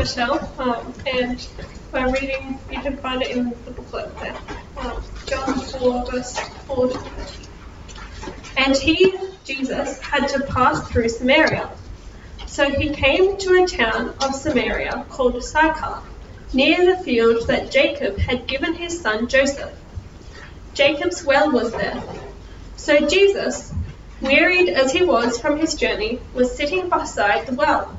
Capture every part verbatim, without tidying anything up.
myself, um, and by reading, you can find it in the booklet there. Um, John four, verse four. And he, Jesus, had to pass through Samaria. So he came to a town of Samaria called Sychar, near the field that Jacob had given his son Joseph. Jacob's well was there. So Jesus, wearied as he was from his journey, was sitting beside the well.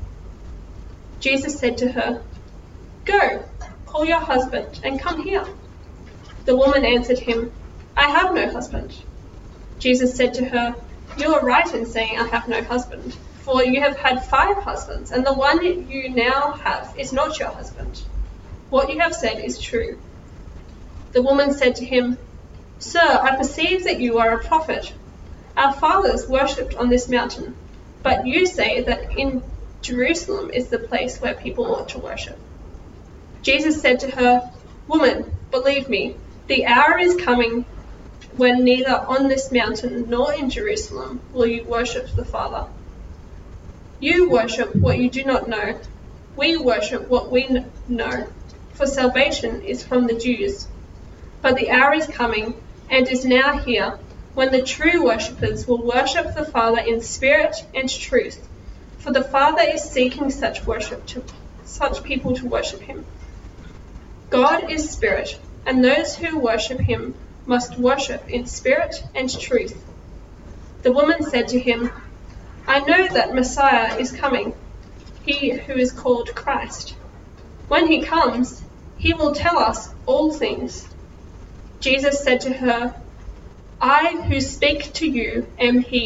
Jesus said to her, "Go, call your husband and come here." The woman answered him, "I have no husband." Jesus said to her, "You are right in saying, 'I have no husband,' for you have had five husbands, and the one you now have is not your husband. What you have said is true." The woman said to him, "Sir, I perceive that you are a prophet. Our fathers worshipped on this mountain, but you say that in Jerusalem is the place where people ought to worship." Jesus said to her, "Woman, believe me, the hour is coming when neither on this mountain nor in Jerusalem will you worship the Father. You worship what you do not know. We worship what we know, for salvation is from the Jews. But the hour is coming, and is now here, when the true worshippers will worship the Father in spirit and truth, for the Father is seeking such worship to such people to worship him. God is spirit, and those who worship him must worship in spirit and truth." The woman said to him, "I know that Messiah is coming, he who is called Christ. When he comes, he will tell us all things." Jesus said to her, "I who speak to you am he."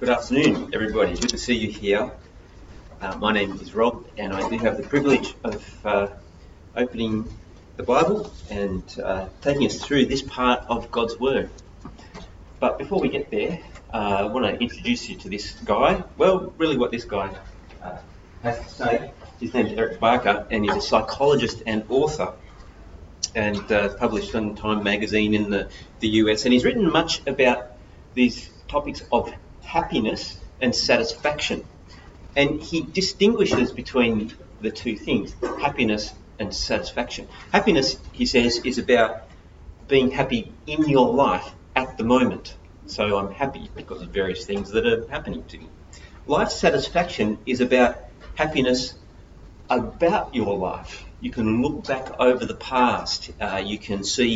Good afternoon, everybody. Good to see you here. Uh, my name is Rob, and I do have the privilege of uh, opening the Bible and uh, taking us through this part of God's Word. But before we get there, uh, I want to introduce you to this guy. Well, really what this guy uh, has to say. His name is Eric Barker, and he's a psychologist and author, and uh, published on Time magazine in the, the U S. And he's written much about these topics of happiness and satisfaction. And he distinguishes between the two things, happiness and satisfaction. Happiness, he says, is about being happy in your life at the moment. So I'm happy because of various things that are happening to me. Life satisfaction is about happiness about your life. You can look back over the past. Uh, you can see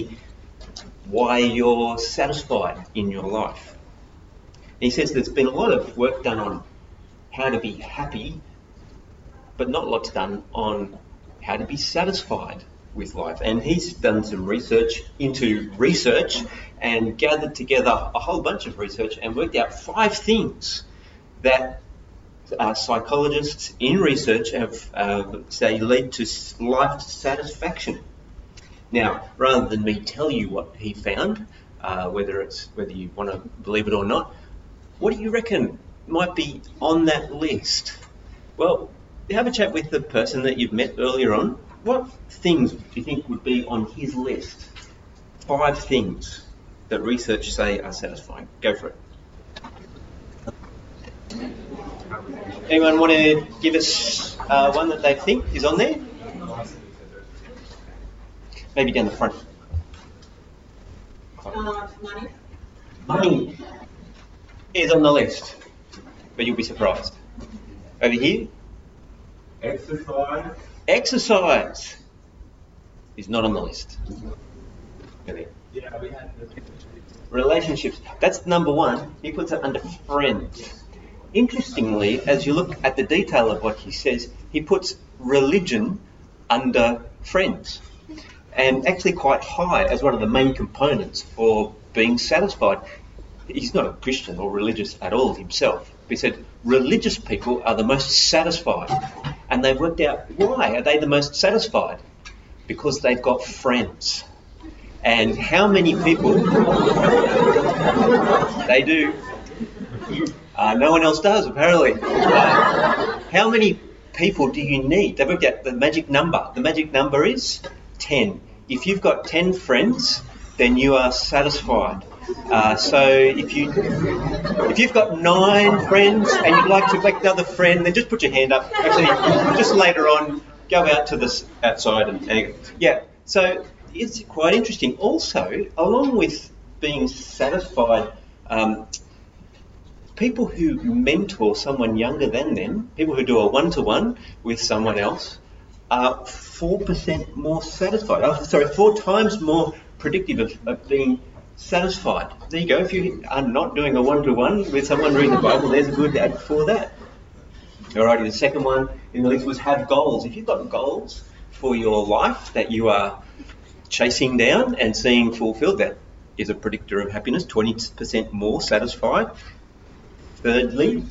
why you're satisfied in your life. And he says there's been a lot of work done on how to be happy but not lots done on how to be satisfied with life. And he's done some research into research and gathered together a whole bunch of research and worked out five things that uh, psychologists in research have uh, say lead to life satisfaction. Now, rather than me tell you what he found, uh, whether it's whether you want to believe it or not, what do you reckon might be on that list? Well, have a chat with the person that you've met earlier on. What things do you think would be on his list? Five things that research say are satisfying. Go for it. Anyone want to give us uh, one that they think is on there? Maybe down the front. Uh, money. Money is on the list, but you'll be surprised. Over here. Exercise. Exercise is not on the list. Really? Yeah, we had relationships. That's number one. He puts it under friends. Interestingly, as you look at the detail of what he says, he puts religion under friends, and actually quite high as one of the main components for being satisfied. He's not a Christian or religious at all himself. He said religious people are the most satisfied, and they've worked out why are they the most satisfied? Because they've got friends. And how many people they do? Uh, no one else does, apparently. Uh, how many people do you need? They've worked out the magic number. The magic number is ten. If you've got ten friends, then you are satisfied. Uh, so if you if you've got nine friends and you'd like to collect another friend, then just put your hand up. Actually, just later on, go out to this outside and, and yeah. So it's quite interesting. Also, along with being satisfied, um, people who mentor someone younger than them, people who do a one-to-one with someone else, are four percent more satisfied. Oh, sorry, four times more predictive of, of being satisfied. There you go. If you are not doing a one-to-one with someone reading the Bible, there's a good ad for that. Alrighty, the second one in the list was have goals. If you've got goals for your life that you are chasing down and seeing fulfilled, that is a predictor of happiness, twenty percent more satisfied. Thirdly,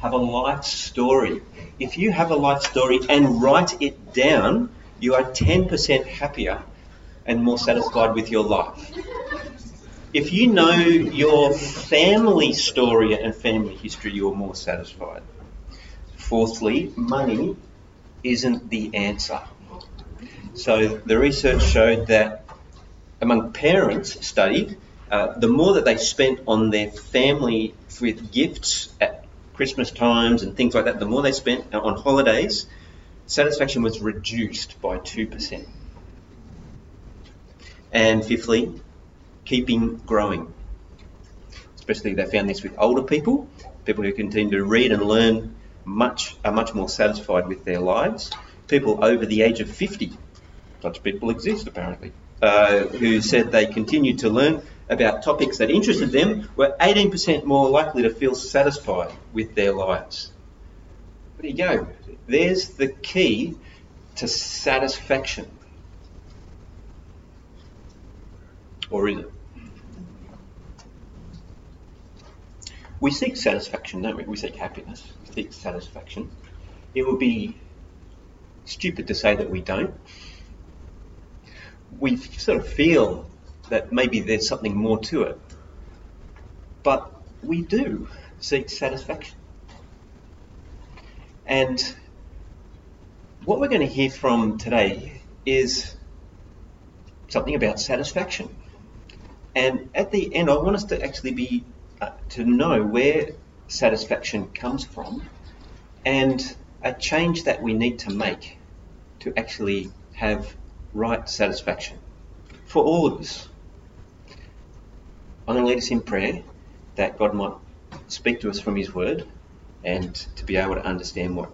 have a life story. If you have a life story and write it down, you are ten percent happier and more satisfied with your life. If you know your family story and family history, you're more satisfied. Fourthly, money isn't the answer. So the research showed that among parents studied, uh, the more that they spent on their family with gifts at Christmas times and things like that, the more they spent on holidays, satisfaction was reduced by two percent. And fifthly, keeping growing. Especially they found this with older people. People who continue to read and learn much are much more satisfied with their lives. People over the age of fifty, such people exist apparently, uh, who said they continued to learn about topics that interested them were eighteen percent more likely to feel satisfied with their lives. There you go. There's the key to satisfaction. Or is it? We seek satisfaction, don't we? We seek happiness. We seek satisfaction. It would be stupid to say that we don't. We sort of feel that maybe there's something more to it. But we do seek satisfaction. And what we're going to hear from today is something about satisfaction. And at the end, I want us to actually be Uh, to know where satisfaction comes from and a change that we need to make to actually have right satisfaction for all of us. I'm going to lead us in prayer that God might speak to us from His Word and to be able to understand what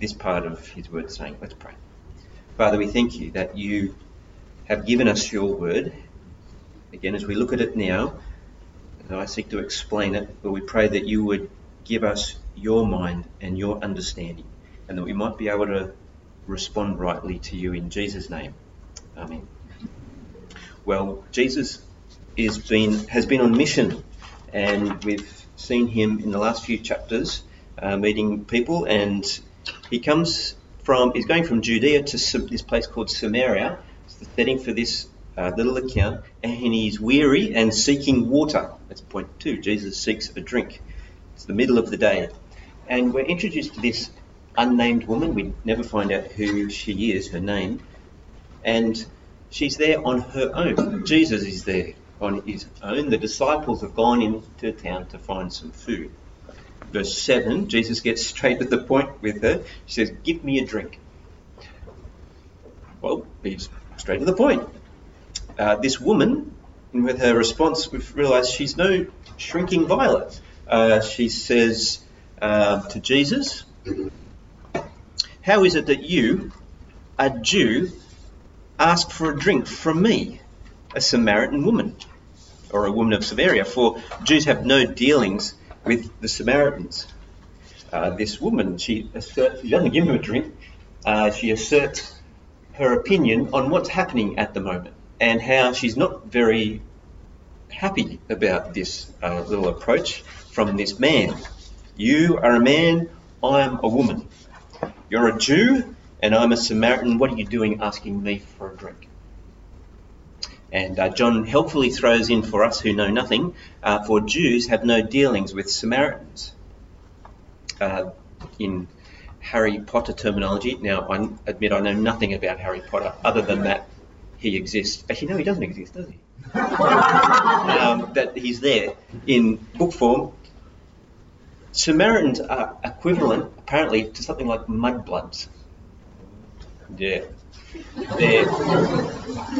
this part of His Word is saying. Let's pray. Father, we thank You that You have given us Your Word. Again, as we look at it now, I seek to explain it, but we pray that You would give us Your mind and Your understanding and that we might be able to respond rightly to you in Jesus' name. Amen. Well, Jesus is been, has been on mission, and we've seen him in the last few chapters uh, meeting people, and he comes from, he's going from Judea to this place called Samaria. It's the setting for this uh, little account, and he's weary and seeking water. That's point two, Jesus seeks a drink. It's the middle of the day, and we're introduced to this unnamed woman. We never find out who she is, her name, and she's there on her own. Jesus is there on his own. The disciples have gone into town to find some food. Verse seven, Jesus gets straight to the point with her. She says, "Give me a drink." Well, he's straight to the point. Uh, this woman, and with her response, we've realised she's no shrinking violet. Uh, she says uh, to Jesus, "How is it that you, a Jew, ask for a drink from me, a Samaritan woman, or a woman of Samaria? For Jews have no dealings with the Samaritans." Uh, this woman, she asserts, she doesn't give him a drink, uh, she asserts her opinion on what's happening at the moment and how she's not very happy about this uh, little approach from this man. "You are a man, I am a woman. You're a Jew, and I'm a Samaritan. What are you doing asking me for a drink?" And uh, John helpfully throws in for us who know nothing, uh, for Jews have no dealings with Samaritans. Uh, in Harry Potter terminology, now I admit I know nothing about Harry Potter other than that he exists. Actually, no, he doesn't exist, does he? um, that he's there in book form. Samaritans are equivalent, apparently, to something like mudbloods. Yeah, they're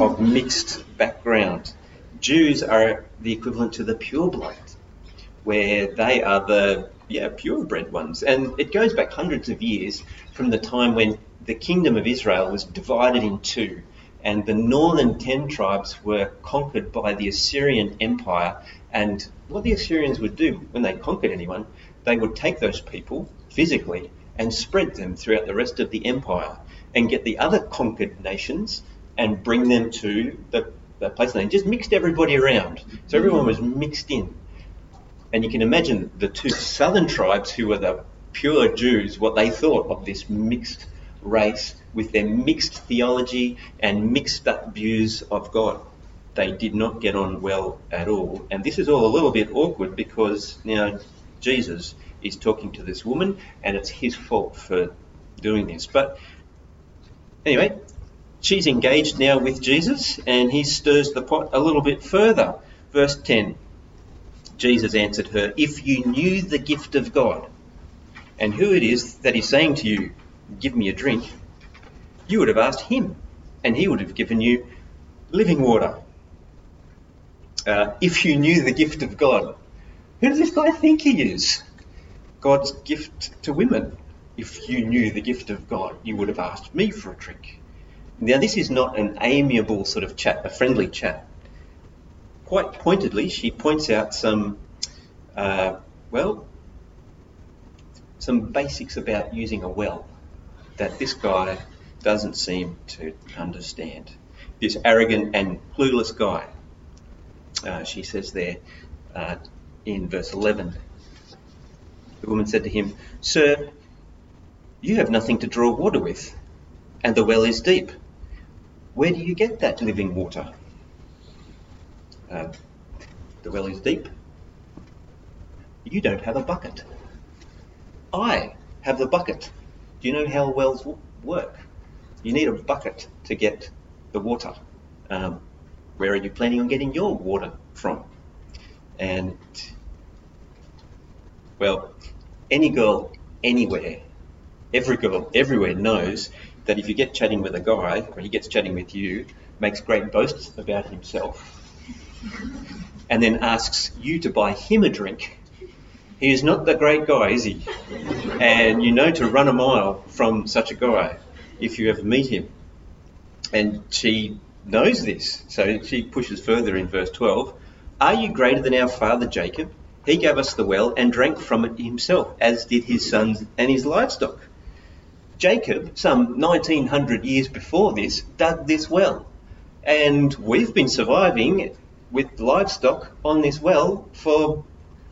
of mixed background. Jews are the equivalent to the purebloods, where they are the yeah purebred ones. And it goes back hundreds of years from the time when the kingdom of Israel was divided in two, and the northern ten tribes were conquered by the Assyrian Empire. And what the Assyrians would do when they conquered anyone, they would take those people physically and spread them throughout the rest of the empire, and get the other conquered nations and bring them to the, the place. And they just mixed everybody around. So everyone was mixed in. And you can imagine the two southern tribes, who were the pure Jews, what they thought of this mixed race with their mixed theology and mixed up views of God. They did not get on well at all. And this is all a little bit awkward because now Jesus is talking to this woman, and it's his fault for doing this. But anyway, she's engaged now with Jesus, and he stirs the pot a little bit further. Verse ten, Jesus answered her, "If you knew the gift of God, and who it is that is saying to you, 'Give me a drink,' you would have asked him, and he would have given you living water." Uh, if you knew the gift of God, who does this guy think he is? God's gift to women. "If you knew the gift of God, you would have asked me for a drink." Now, this is not an amiable sort of chat, a friendly chat. Quite pointedly, she points out some, uh, well, some basics about using a well that this guy doesn't seem to understand. This arrogant and clueless guy, uh, she says there uh, in verse eleven. The woman said to him, "Sir, you have nothing to draw water with, and the well is deep. Where do you get that living water?" Uh, the well is deep. "You don't have a bucket. I have the bucket." Do you know how wells work? You need a bucket to get the water. Um, where are you planning on getting your water from? And, well, any girl anywhere, every girl everywhere knows that if you get chatting with a guy, or he gets chatting with you, makes great boasts about himself, and then asks you to buy him a drink, he is not the great guy, is he? And you know to run a mile from such a guy if you ever meet him. And she knows this, so she pushes further in verse twelve. "Are you greater than our father Jacob? He gave us the well and drank from it himself, as did his sons and his livestock." Jacob, some nineteen hundred years before this, dug this well. And we've been surviving with livestock on this well for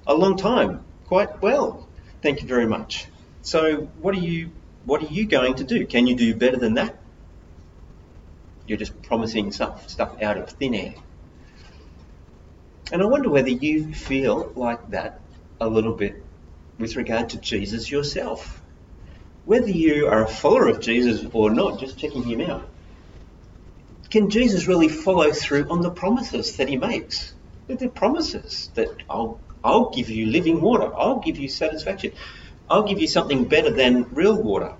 a long time, quite well. Thank you very much. So what are you, what are you going to do? Can you do better than that? You're just promising stuff, stuff out of thin air. And I wonder whether you feel like that a little bit with regard to Jesus yourself. Whether you are a follower of Jesus or not, just checking him out. Can Jesus really follow through on the promises that he makes? The promises that I'll, I'll give you living water. I'll give you satisfaction. I'll give you something better than real water.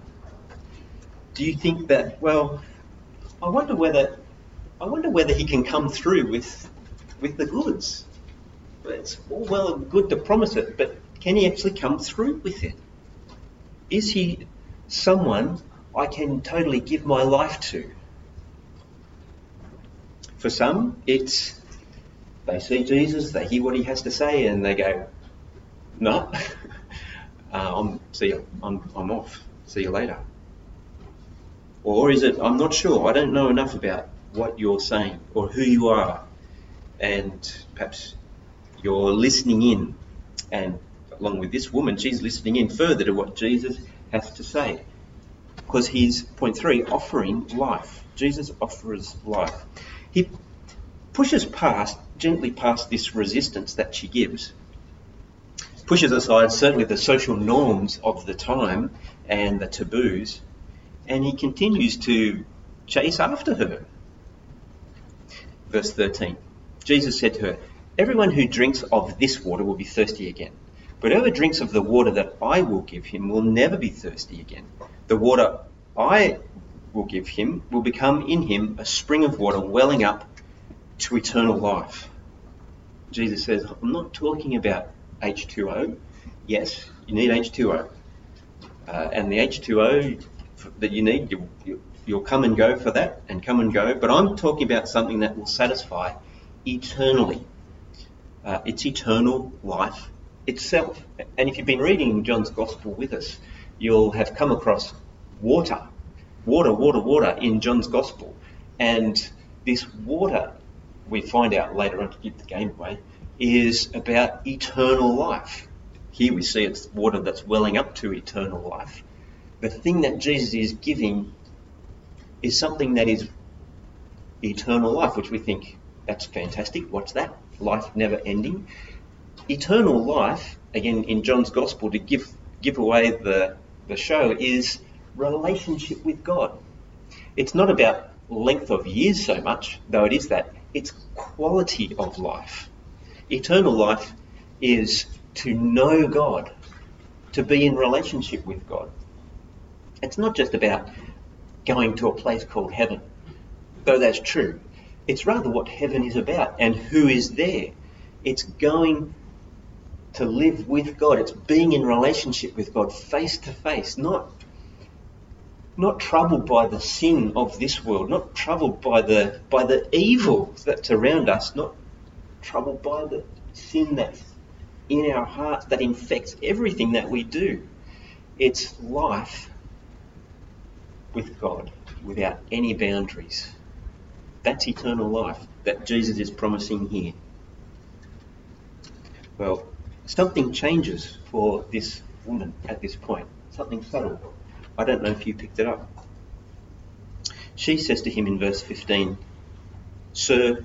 Do you think that, well, I wonder whether, I wonder whether he can come through with, with the goods. It's all well and good to promise it, but can he actually come through with it? Is he someone I can totally give my life to? For some, it's they see Jesus, they hear what he has to say, and they go, "No, nah. uh, I'm see, you, I'm I'm off. See you later." Or is it, "I'm not sure. I don't know enough about what you're saying or who you are," and perhaps you're listening in, and along with this woman, she's listening in further to what Jesus has to say, because he's point three, offering life. Jesus offers life. He pushes past, gently past this resistance that she gives, pushes aside certainly the social norms of the time and the taboos, and he continues to chase after her. Verse thirteen, Jesus said to her, "Everyone who drinks of this water will be thirsty again, but whoever drinks of the water that I will give him will never be thirsty again. The water I will give him will become in him a spring of water welling up to eternal life." Jesus says, I'm not talking about H two O. Yes, you need H two O. Uh, and the H two O that you need, you, you, you'll come and go for that and come and go. But I'm talking about something that will satisfy eternally. Uh, it's eternal life itself. And if you've been reading John's Gospel with us, you'll have come across water. Water, water, water in John's Gospel. And this water, we find out later on to give the game away, is about eternal life. Here we see it's water that's welling up to eternal life. The thing that Jesus is giving is something that is eternal life, which we think, that's fantastic. What's that? Life never ending. Eternal life, again, in John's Gospel, to give, give away the, the show, is relationship with God. It's not about length of years so much, though it is that. It's quality of life. Eternal life is to know God, to be in relationship with God. It's not just about going to a place called heaven, though that's true. It's rather what heaven is about and who is there. It's going to live with God. It's being in relationship with God face to face, not Not troubled by the sin of this world, not troubled by the by the evil that's around us, not troubled by the sin that's in our hearts that infects everything that we do. It's life with God without any boundaries. That's eternal life that Jesus is promising here. Well, something changes for this woman at this point, something subtle. I don't know if you picked it up. She says to him in verse fifteen, "Sir,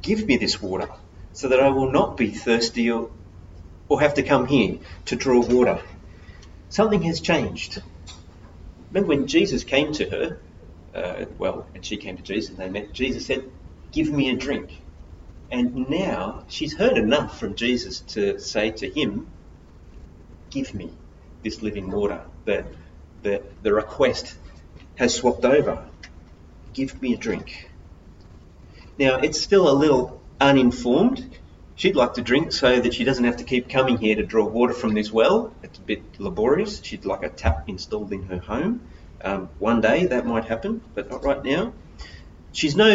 give me this water so that I will not be thirsty or, or have to come here to draw water." Something has changed. Remember when Jesus came to her, uh, well, and she came to Jesus and they met, Jesus said, "Give me a drink." And now she's heard enough from Jesus to say to him, "Give me this living water." The, The, the request has swapped over. Give me a drink. Now, it's still a little uninformed. She'd like to drink so that she doesn't have to keep coming here to draw water from this well. It's a bit laborious. She'd like a tap installed in her home. Um, one day that might happen, but not right now. She's no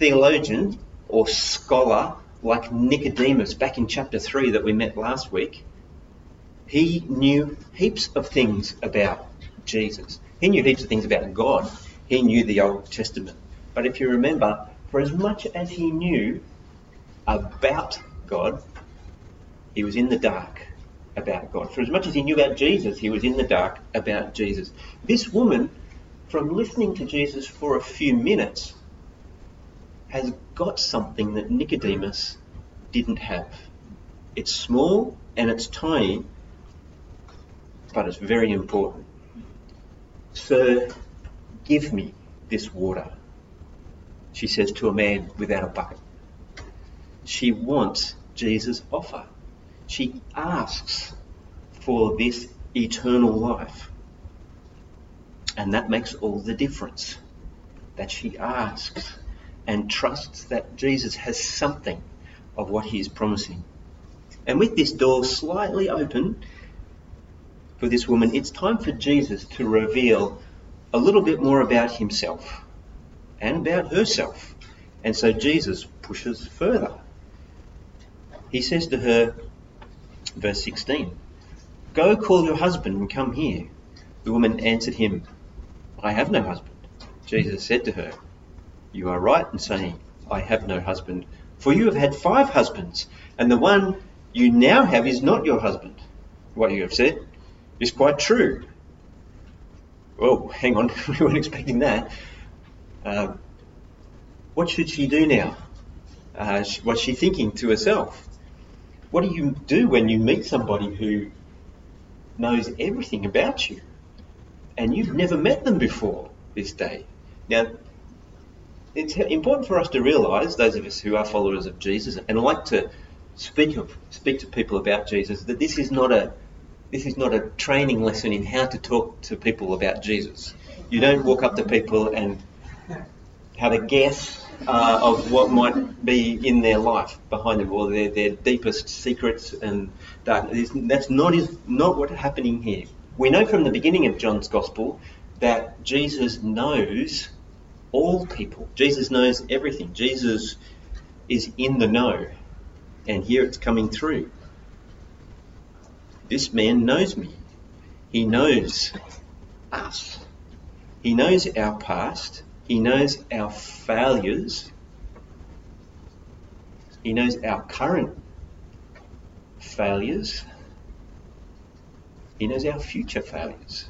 theologian or scholar like Nicodemus back in chapter three that we met last week. He knew heaps of things about Jesus. He knew heaps of things about God. He knew the Old Testament. But if you remember, for as much as he knew about God, he was in the dark about God. For as much as he knew about Jesus, he was in the dark about Jesus. This woman, from listening to Jesus for a few minutes, has got something that Nicodemus didn't have. It's small and it's tiny, but it's very important. "Sir, give me this water," she says to a man without a bucket. She wants Jesus' offer. She asks for this eternal life. And that makes all the difference, that she asks and trusts that Jesus has something of what he is promising. And with this door slightly open for this woman, it's time for Jesus to reveal a little bit more about himself and about herself. And so Jesus pushes further. He says to her, verse sixteen, "Go call your husband and come here." The woman answered him, "I have no husband." Jesus said to her, "You are right in saying, 'I have no husband,' for you have had five husbands, and the one you now have is not your husband. What you have said is quite true." Well, hang on, we weren't expecting that. Uh, what should she do now? Uh, was she thinking to herself? What do you do when you meet somebody who knows everything about you and you've never met them before this day? Now, it's important for us to realise, those of us who are followers of Jesus and like to speak of, speak to people about Jesus, that this is not a this is not a training lesson in how to talk to people about Jesus. You don't walk up to people and have a guess uh, of what might be in their life behind them, or their, their deepest secrets and darkness. That's not is not what's happening here. We know from the beginning of John's Gospel that Jesus knows all people. Jesus knows everything. Jesus is in the know, and here it's coming through. This man knows me. He knows us. He knows our past. He knows our failures. He knows our current failures. He knows our future failures.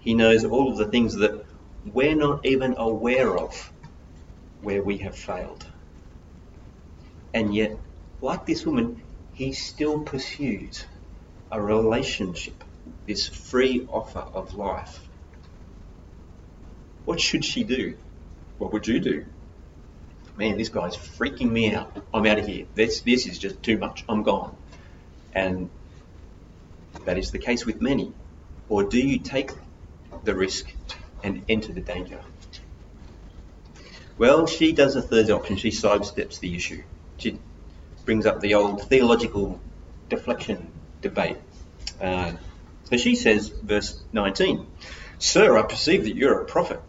He knows all of the things that we're not even aware of where we have failed. And yet, like this woman, he still pursues a relationship, this free offer of life. What should she do? What would you do? Man, this guy's freaking me out. I'm out of here. This, this is just too much. I'm gone. And that is the case with many. Or do you take the risk and enter the danger? Well, she does a third option. She sidesteps the issue. She brings up the old theological deflection debate. Uh, so she says, verse nineteen, "Sir, I perceive that you're a prophet.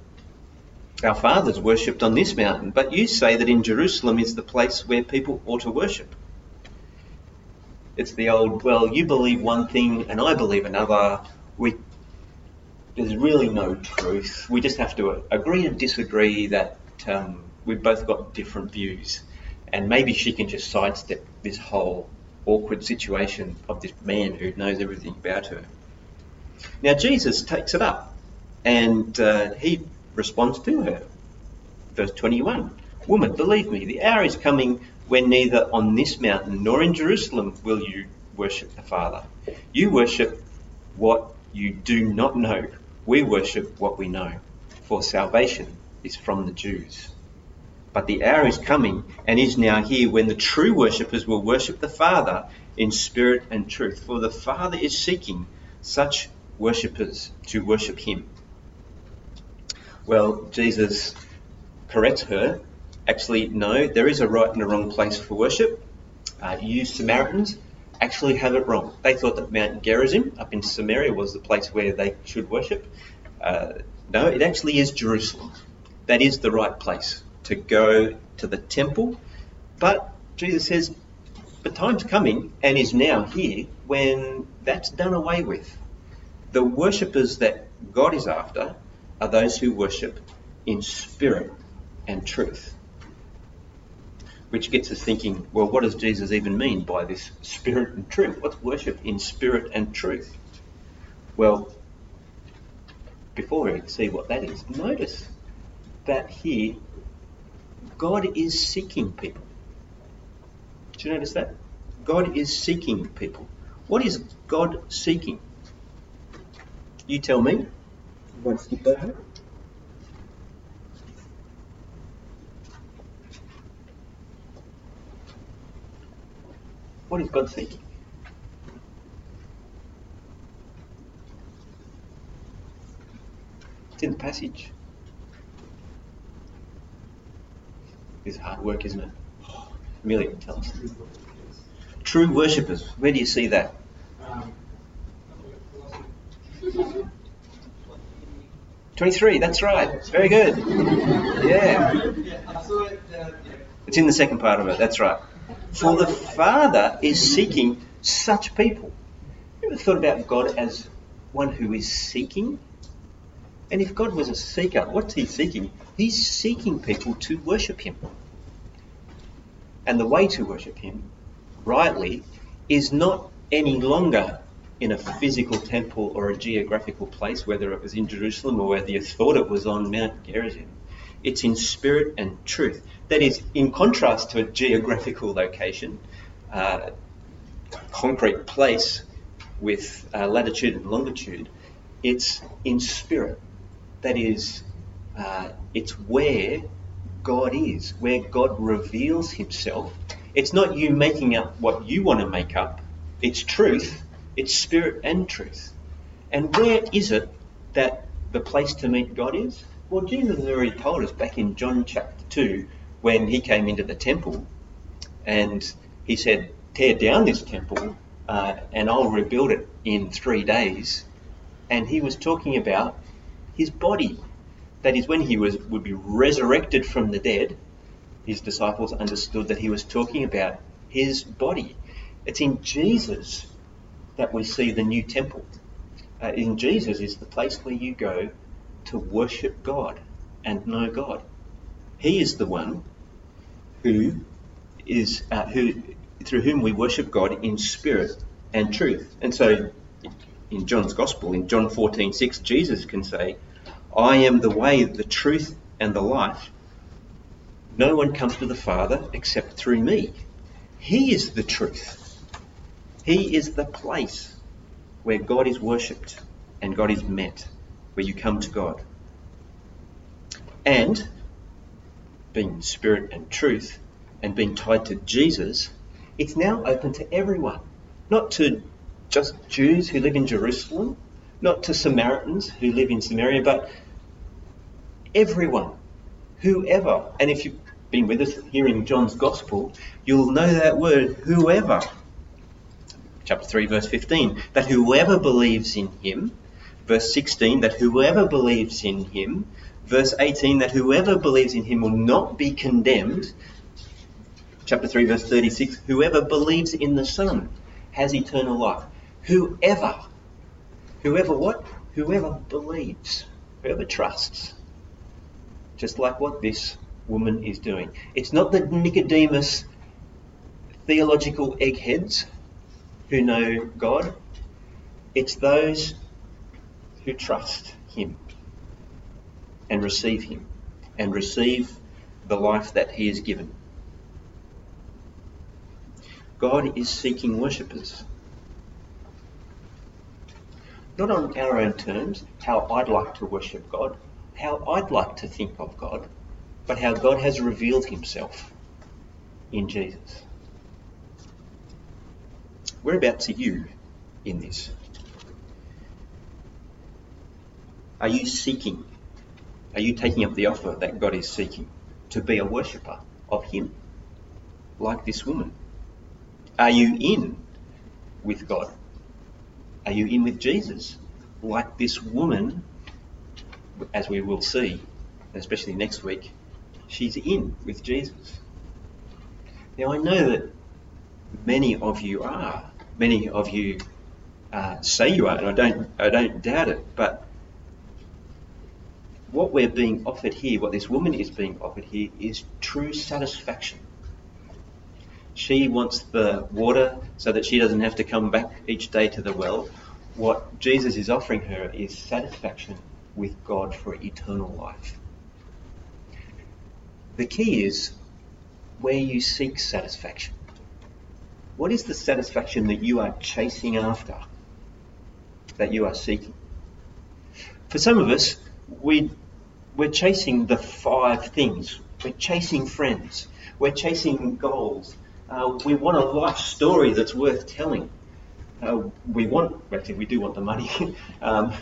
Our fathers worshipped on this mountain, but you say that in Jerusalem is the place where people ought to worship." It's the old, well, you believe one thing and I believe another. We, there's really no truth. We just have to agree or disagree that um, we've both got different views. And maybe she can just sidestep this whole awkward situation of this man who knows everything about her. Now, Jesus takes it up and uh, he responds to her. Verse twenty-one, "Woman, believe me, the hour is coming when neither on this mountain nor in Jerusalem will you worship the Father. You worship what you do not know. We worship what we know, for salvation is from the Jews. But the hour is coming and is now here when the true worshippers will worship the Father in spirit and truth, for the Father is seeking such worshippers to worship him." Well, Jesus corrects her. Actually, no, there is a right and a wrong place for worship. Uh, you Samaritans actually have it wrong. They thought that Mount Gerizim up in Samaria was the place where they should worship. Uh, no, it actually is Jerusalem. That is the right place to go to the temple. But Jesus says, the time's coming and is now here when that's done away with. the worshippers that God is after are those who worship in spirit and truth. Which gets us thinking, well, what does Jesus even mean by this spirit and truth? What's worship in spirit and truth? Well, before we see what that is, notice that here God is seeking people. Do you notice that? God is seeking people. What is God seeking? You tell me. You want to skip that one? What is God seeking? It's in the passage. This is hard work, isn't it? Oh, Amelia, tell us. True worshippers. Where do you see that? Um, twenty-three, that's right. Very good. Yeah. It's in the second part of it, that's right. For the Father is seeking such people. You ever thought about God as one who is seeking? And if God was a seeker, what's he seeking? He's seeking people to worship him. And the way to worship him, rightly, is not any longer in a physical temple or a geographical place, whether it was in Jerusalem or whether you thought it was on Mount Gerizim. It's in spirit and truth. That is, in contrast to a geographical location, uh, concrete place with uh, latitude and longitude, it's in spirit. That is, uh, it's where God is, where God reveals himself. It's not you making up what you want to make up. It's truth. It's spirit and truth. And where is it that the place to meet God is? Well, Jesus already told us back in John chapter two when he came into the temple and he said, tear down this temple uh, and I'll rebuild it in three days. And he was talking about his body. That is, when he was would be resurrected from the dead, his disciples understood that he was talking about his body. It's in Jesus that we see the new temple. Uh, in Jesus is the place where you go to worship God and know God. He is the one who is uh, who through whom we worship God in spirit and truth. And so in John's Gospel, in John fourteen six, Jesus can say, I am the way, the truth, and the life. No one comes to the Father except through me. He is the truth. He is the place where God is worshipped and God is met, where you come to God. And being spirit and truth and being tied to Jesus, it's now open to everyone, not to just Jews who live in Jerusalem, not to Samaritans who live in Samaria, but everyone, whoever. And if you've been with us hearing John's Gospel, you'll know that word, whoever. Chapter three, verse fifteen, that whoever believes in him. Verse sixteen, that whoever believes in him. Verse eighteen, that whoever believes in him will not be condemned. Chapter three, verse thirty-six, whoever believes in the Son has eternal life. Whoever, whoever what? Whoever believes, whoever trusts. Just like what this woman is doing. It's not the Nicodemus theological eggheads who know God. It's those who trust him and receive him and receive the life that he has given. God is seeking worshippers. Not on our own terms, how I'd like to worship God, how I'd like to think of God, but how God has revealed himself in Jesus. Whereabouts are you in this? Are you seeking? Are you taking up the offer that God is seeking to be a worshipper of him, like this woman? Are you in with God? Are you in with Jesus, like this woman, as we will see, especially next week? She's in with Jesus. Now, I know that many of you are. Many of you uh, say you are, and I don't, I don't doubt it, but what we're being offered here, what this woman is being offered here, is true satisfaction. She wants the water so that she doesn't have to come back each day to the well. What Jesus is offering her is satisfaction with God for eternal life. The key is where you seek satisfaction. What is the satisfaction that you are chasing after, that you are seeking? For some of us, we, we're chasing the five things. We're chasing friends. We're chasing goals. Uh, we want a life story that's worth telling. Uh, we want, actually, we do want the money um,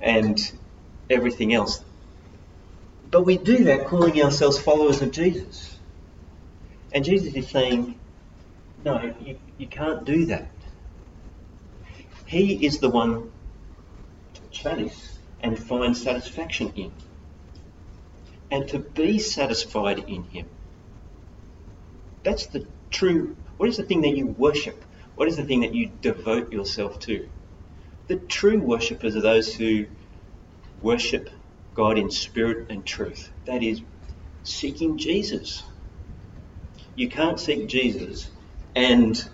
and everything else. But we do that calling ourselves followers of Jesus. And Jesus is saying, no, you, you can't do that. He is the one to chase and find satisfaction in, and to be satisfied in him. That's the true. What is the thing that you worship? What is the thing that you devote yourself to? The true worshippers are those who worship God in spirit and truth. That is, seeking Jesus. You can't seek Jesus and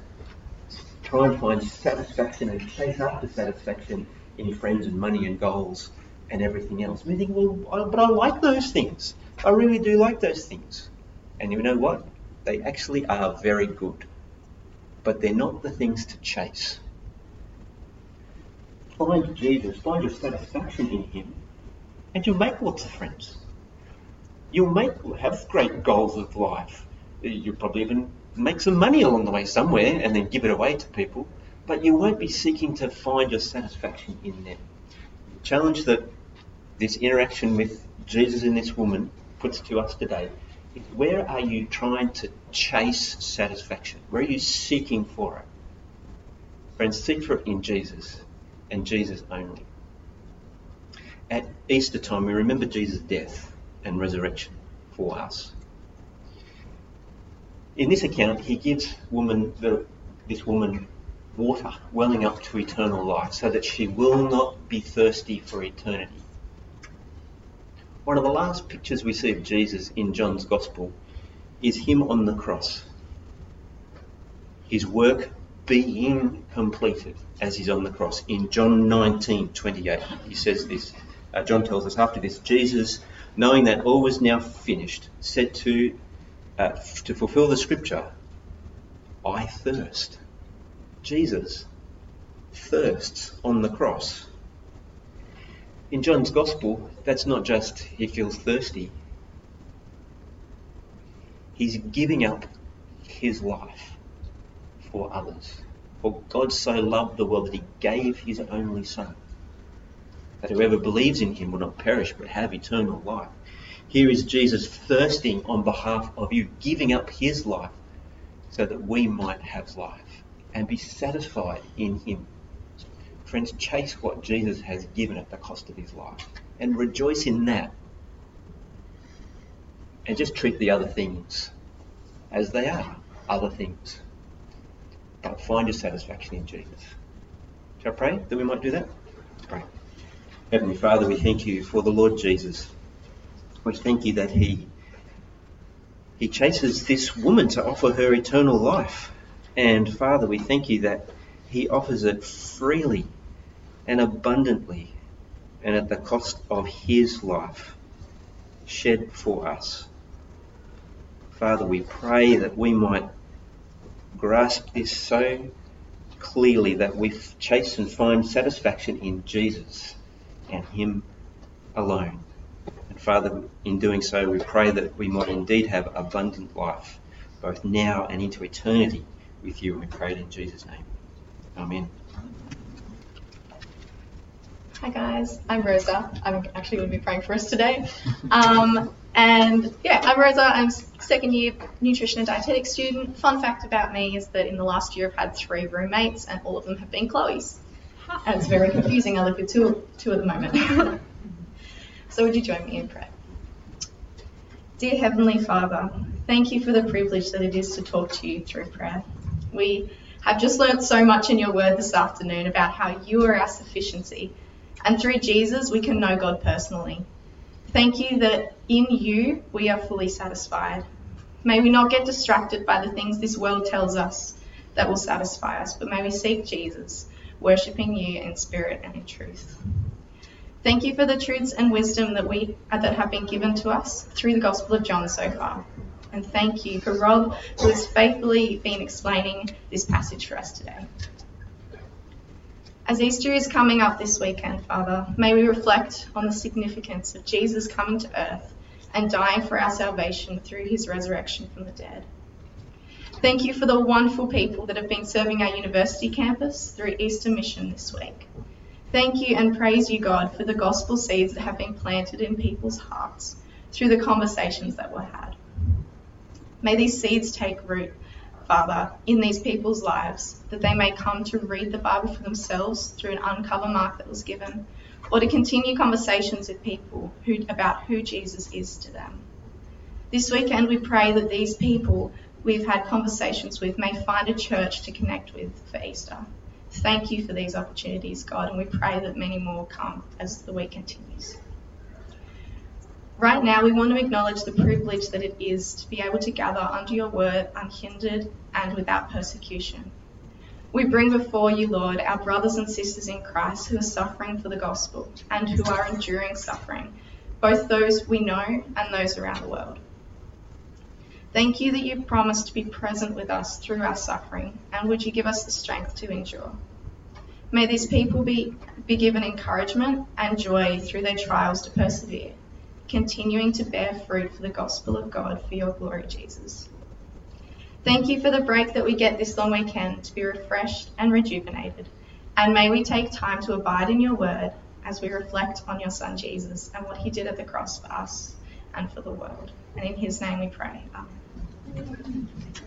try and find satisfaction and chase after satisfaction in friends and money and goals and everything else. And you think, well, but I like those things. I really do like those things. And you know what? They actually are very good. But they're not the things to chase. Find Jesus, find your satisfaction in him, and you'll make lots of friends. You'll make, have great goals of life. You'll probably even make some money along the way somewhere and then give it away to people, but you won't be seeking to find your satisfaction in them. The challenge that this interaction with Jesus and this woman puts to us today: where are you trying to chase satisfaction? Where are you seeking for it? Friends, seek for it in Jesus, and Jesus only. At Easter time, we remember Jesus' death and resurrection for us. In this account, he gives woman, the, this woman water welling up to eternal life so that she will not be thirsty for eternity. One of the last pictures we see of Jesus in John's Gospel is him on the cross. His work being completed as he's on the cross. In John nineteen twenty-eight, he says this. Uh, John tells us, after this, Jesus, knowing that all was now finished, said to uh, f- to fulfill the scripture, "I thirst." Jesus thirsts on the cross. In John's Gospel, that's not just he feels thirsty. He's giving up his life for others. For God so loved the world that he gave his only Son, that whoever believes in him will not perish but have eternal life. Here is Jesus thirsting on behalf of you, giving up his life so that we might have life and be satisfied in him. Friends, chase what Jesus has given at the cost of his life and rejoice in that. And just treat the other things as they are, other things. But find your satisfaction in Jesus. Shall I pray that we might do that? Pray. Heavenly Father, we thank you for the Lord Jesus. We thank you that he, he chases this woman to offer her eternal life. And Father, we thank you that he offers it freely and abundantly, and at the cost of his life shed for us. Father, we pray that we might grasp this so clearly that we chase and find satisfaction in Jesus and him alone. And Father, in doing so, we pray that we might indeed have abundant life, both now and into eternity with you. And we pray it in Jesus' name. Amen. Hi guys, I'm Rosa. I'm actually going to be praying for us today. Um, and yeah, I'm Rosa. I'm a second year nutrition and dietetics student. Fun fact about me is that in the last year I've had three roommates and all of them have been Chloe's. And it's very confusing. I look at two, two at the moment. So would you join me in prayer? Dear Heavenly Father, thank you for the privilege that it is to talk to you through prayer. We have just learned so much in your word this afternoon about how you are our sufficiency, and through Jesus we can know God personally. Thank you that in you we are fully satisfied. May we not get distracted by the things this world tells us that will satisfy us, but may we seek Jesus, worshipping you in spirit and in truth. Thank you for the truths and wisdom that we that have been given to us through the Gospel of John so far. And thank you for Rob, who has faithfully been explaining this passage for us today. As Easter is coming up this weekend, Father, may we reflect on the significance of Jesus coming to earth and dying for our salvation through his resurrection from the dead. Thank you for the wonderful people that have been serving our university campus through Easter Mission this week. Thank you and praise you, God, for the gospel seeds that have been planted in people's hearts through the conversations that were had. May these seeds take root, Father, in these people's lives, that they may come to read the Bible for themselves through an uncover mark that was given, or to continue conversations with people who, about who Jesus is to them. This weekend, we pray that these people we've had conversations with may find a church to connect with for Easter. Thank you for these opportunities, God, and we pray that many more come as the week continues. Right now, we want to acknowledge the privilege that it is to be able to gather under your word unhindered and without persecution. We bring before you, Lord, our brothers and sisters in Christ who are suffering for the gospel and who are enduring suffering, both those we know and those around the world. Thank you that you promised to be present with us through our suffering, and would you give us the strength to endure. May these people be, be given encouragement and joy through their trials to persevere, continuing to bear fruit for the gospel of God for your glory, Jesus. Thank you for the break that we get this long weekend to be refreshed and rejuvenated, and may we take time to abide in your word as we reflect on your son Jesus and what he did at the cross for us and for the world. And in his name we pray. Amen.